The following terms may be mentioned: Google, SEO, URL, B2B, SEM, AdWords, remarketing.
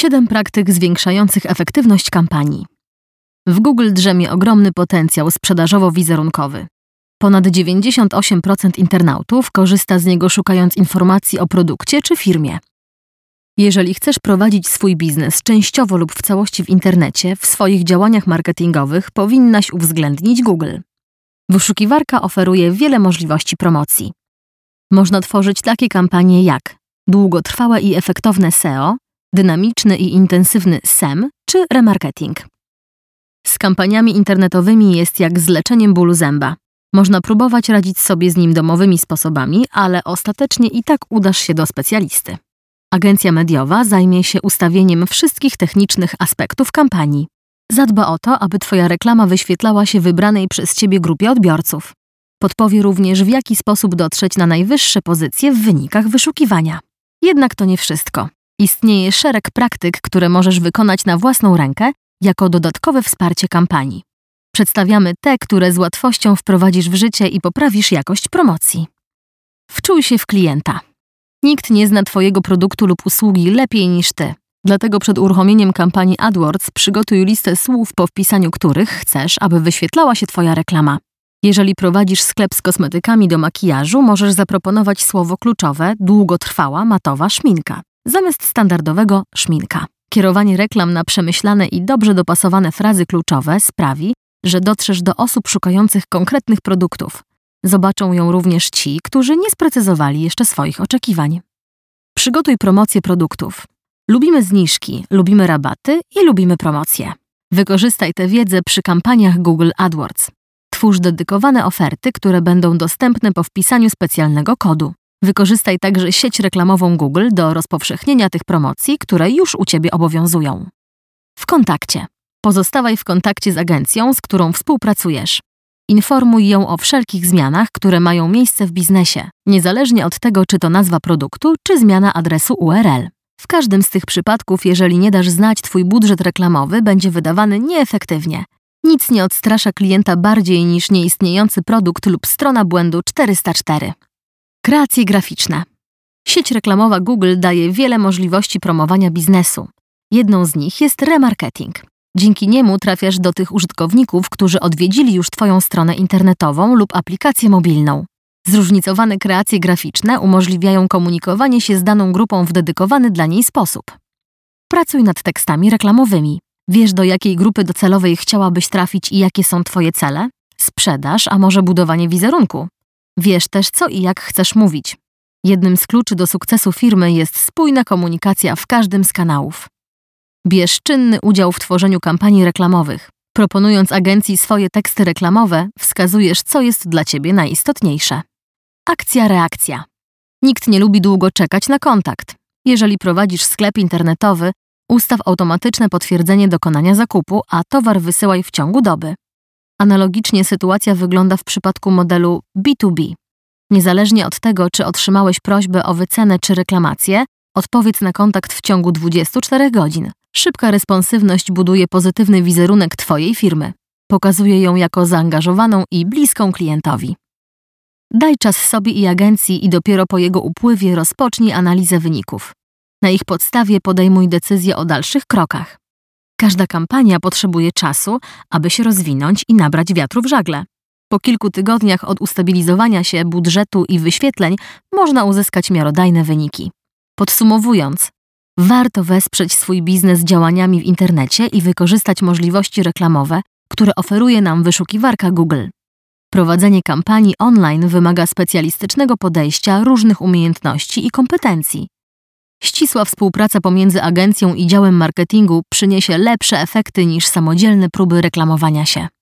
7 praktyk zwiększających efektywność kampanii. W Google drzemie ogromny potencjał sprzedażowo-wizerunkowy. Ponad 98% internautów korzysta z niego szukając informacji o produkcie czy firmie. Jeżeli chcesz prowadzić swój biznes częściowo lub w całości w internecie, w swoich działaniach marketingowych powinnaś uwzględnić Google. Wyszukiwarka oferuje wiele możliwości promocji. Można tworzyć takie kampanie jak długotrwałe i efektowne SEO, dynamiczny i intensywny SEM czy remarketing. Z kampaniami internetowymi jest jak z leczeniem bólu zęba. Można próbować radzić sobie z nim domowymi sposobami, ale ostatecznie i tak udasz się do specjalisty. Agencja mediowa zajmie się ustawieniem wszystkich technicznych aspektów kampanii. Zadba o to, aby Twoja reklama wyświetlała się wybranej przez Ciebie grupie odbiorców. Podpowie również, w jaki sposób dotrzeć na najwyższe pozycje w wynikach wyszukiwania. Jednak to nie wszystko. Istnieje szereg praktyk, które możesz wykonać na własną rękę jako dodatkowe wsparcie kampanii. Przedstawiamy te, które z łatwością wprowadzisz w życie i poprawisz jakość promocji. Wczuj się w klienta. Nikt nie zna Twojego produktu lub usługi lepiej niż Ty. Dlatego przed uruchomieniem kampanii AdWords przygotuj listę słów, po wpisaniu których chcesz, aby wyświetlała się Twoja reklama. Jeżeli prowadzisz sklep z kosmetykami do makijażu, możesz zaproponować słowo kluczowe długotrwała matowa szminka zamiast standardowego szminka. Kierowanie reklam na przemyślane i dobrze dopasowane frazy kluczowe sprawi, że dotrzesz do osób szukających konkretnych produktów. Zobaczą ją również ci, którzy nie sprecyzowali jeszcze swoich oczekiwań. Przygotuj promocję produktów. Lubimy zniżki, lubimy rabaty i lubimy promocje. Wykorzystaj tę wiedzę przy kampaniach Google AdWords. Twórz dedykowane oferty, które będą dostępne po wpisaniu specjalnego kodu. Wykorzystaj także sieć reklamową Google do rozpowszechnienia tych promocji, które już u Ciebie obowiązują. W kontakcie. Pozostawaj w kontakcie z agencją, z którą współpracujesz. Informuj ją o wszelkich zmianach, które mają miejsce w biznesie, niezależnie od tego, czy to nazwa produktu, czy zmiana adresu URL. W każdym z tych przypadków, jeżeli nie dasz znać, Twój budżet reklamowy będzie wydawany nieefektywnie. Nic nie odstrasza klienta bardziej niż nieistniejący produkt lub strona błędu 404. Kreacje graficzne. Sieć reklamowa Google daje wiele możliwości promowania biznesu. Jedną z nich jest remarketing. Dzięki niemu trafiasz do tych użytkowników, którzy odwiedzili już Twoją stronę internetową lub aplikację mobilną. Zróżnicowane kreacje graficzne umożliwiają komunikowanie się z daną grupą w dedykowany dla niej sposób. Pracuj nad tekstami reklamowymi. Wiesz, do jakiej grupy docelowej chciałabyś trafić i jakie są Twoje cele? Sprzedaż, a może budowanie wizerunku? Wiesz też, co i jak chcesz mówić. Jednym z kluczy do sukcesu firmy jest spójna komunikacja w każdym z kanałów. Bierz czynny udział w tworzeniu kampanii reklamowych. Proponując agencji swoje teksty reklamowe, wskazujesz, co jest dla Ciebie najistotniejsze. Akcja-reakcja. Nikt nie lubi długo czekać na kontakt. Jeżeli prowadzisz sklep internetowy, ustaw automatyczne potwierdzenie dokonania zakupu, a towar wysyłaj w ciągu doby. Analogicznie sytuacja wygląda w przypadku modelu B2B. Niezależnie od tego, czy otrzymałeś prośbę o wycenę czy reklamację, odpowiedz na kontakt w ciągu 24 godzin. Szybka responsywność buduje pozytywny wizerunek Twojej firmy. Pokazuje ją jako zaangażowaną i bliską klientowi. Daj czas sobie i agencji i dopiero po jego upływie rozpocznij analizę wyników. Na ich podstawie podejmuj decyzję o dalszych krokach. Każda kampania potrzebuje czasu, aby się rozwinąć i nabrać wiatru w żagle. Po kilku tygodniach od ustabilizowania się budżetu i wyświetleń można uzyskać miarodajne wyniki. Podsumowując, warto wesprzeć swój biznes działaniami w internecie i wykorzystać możliwości reklamowe, które oferuje nam wyszukiwarka Google. Prowadzenie kampanii online wymaga specjalistycznego podejścia, różnych umiejętności i kompetencji. Ścisła współpraca pomiędzy agencją i działem marketingu przyniesie lepsze efekty niż samodzielne próby reklamowania się.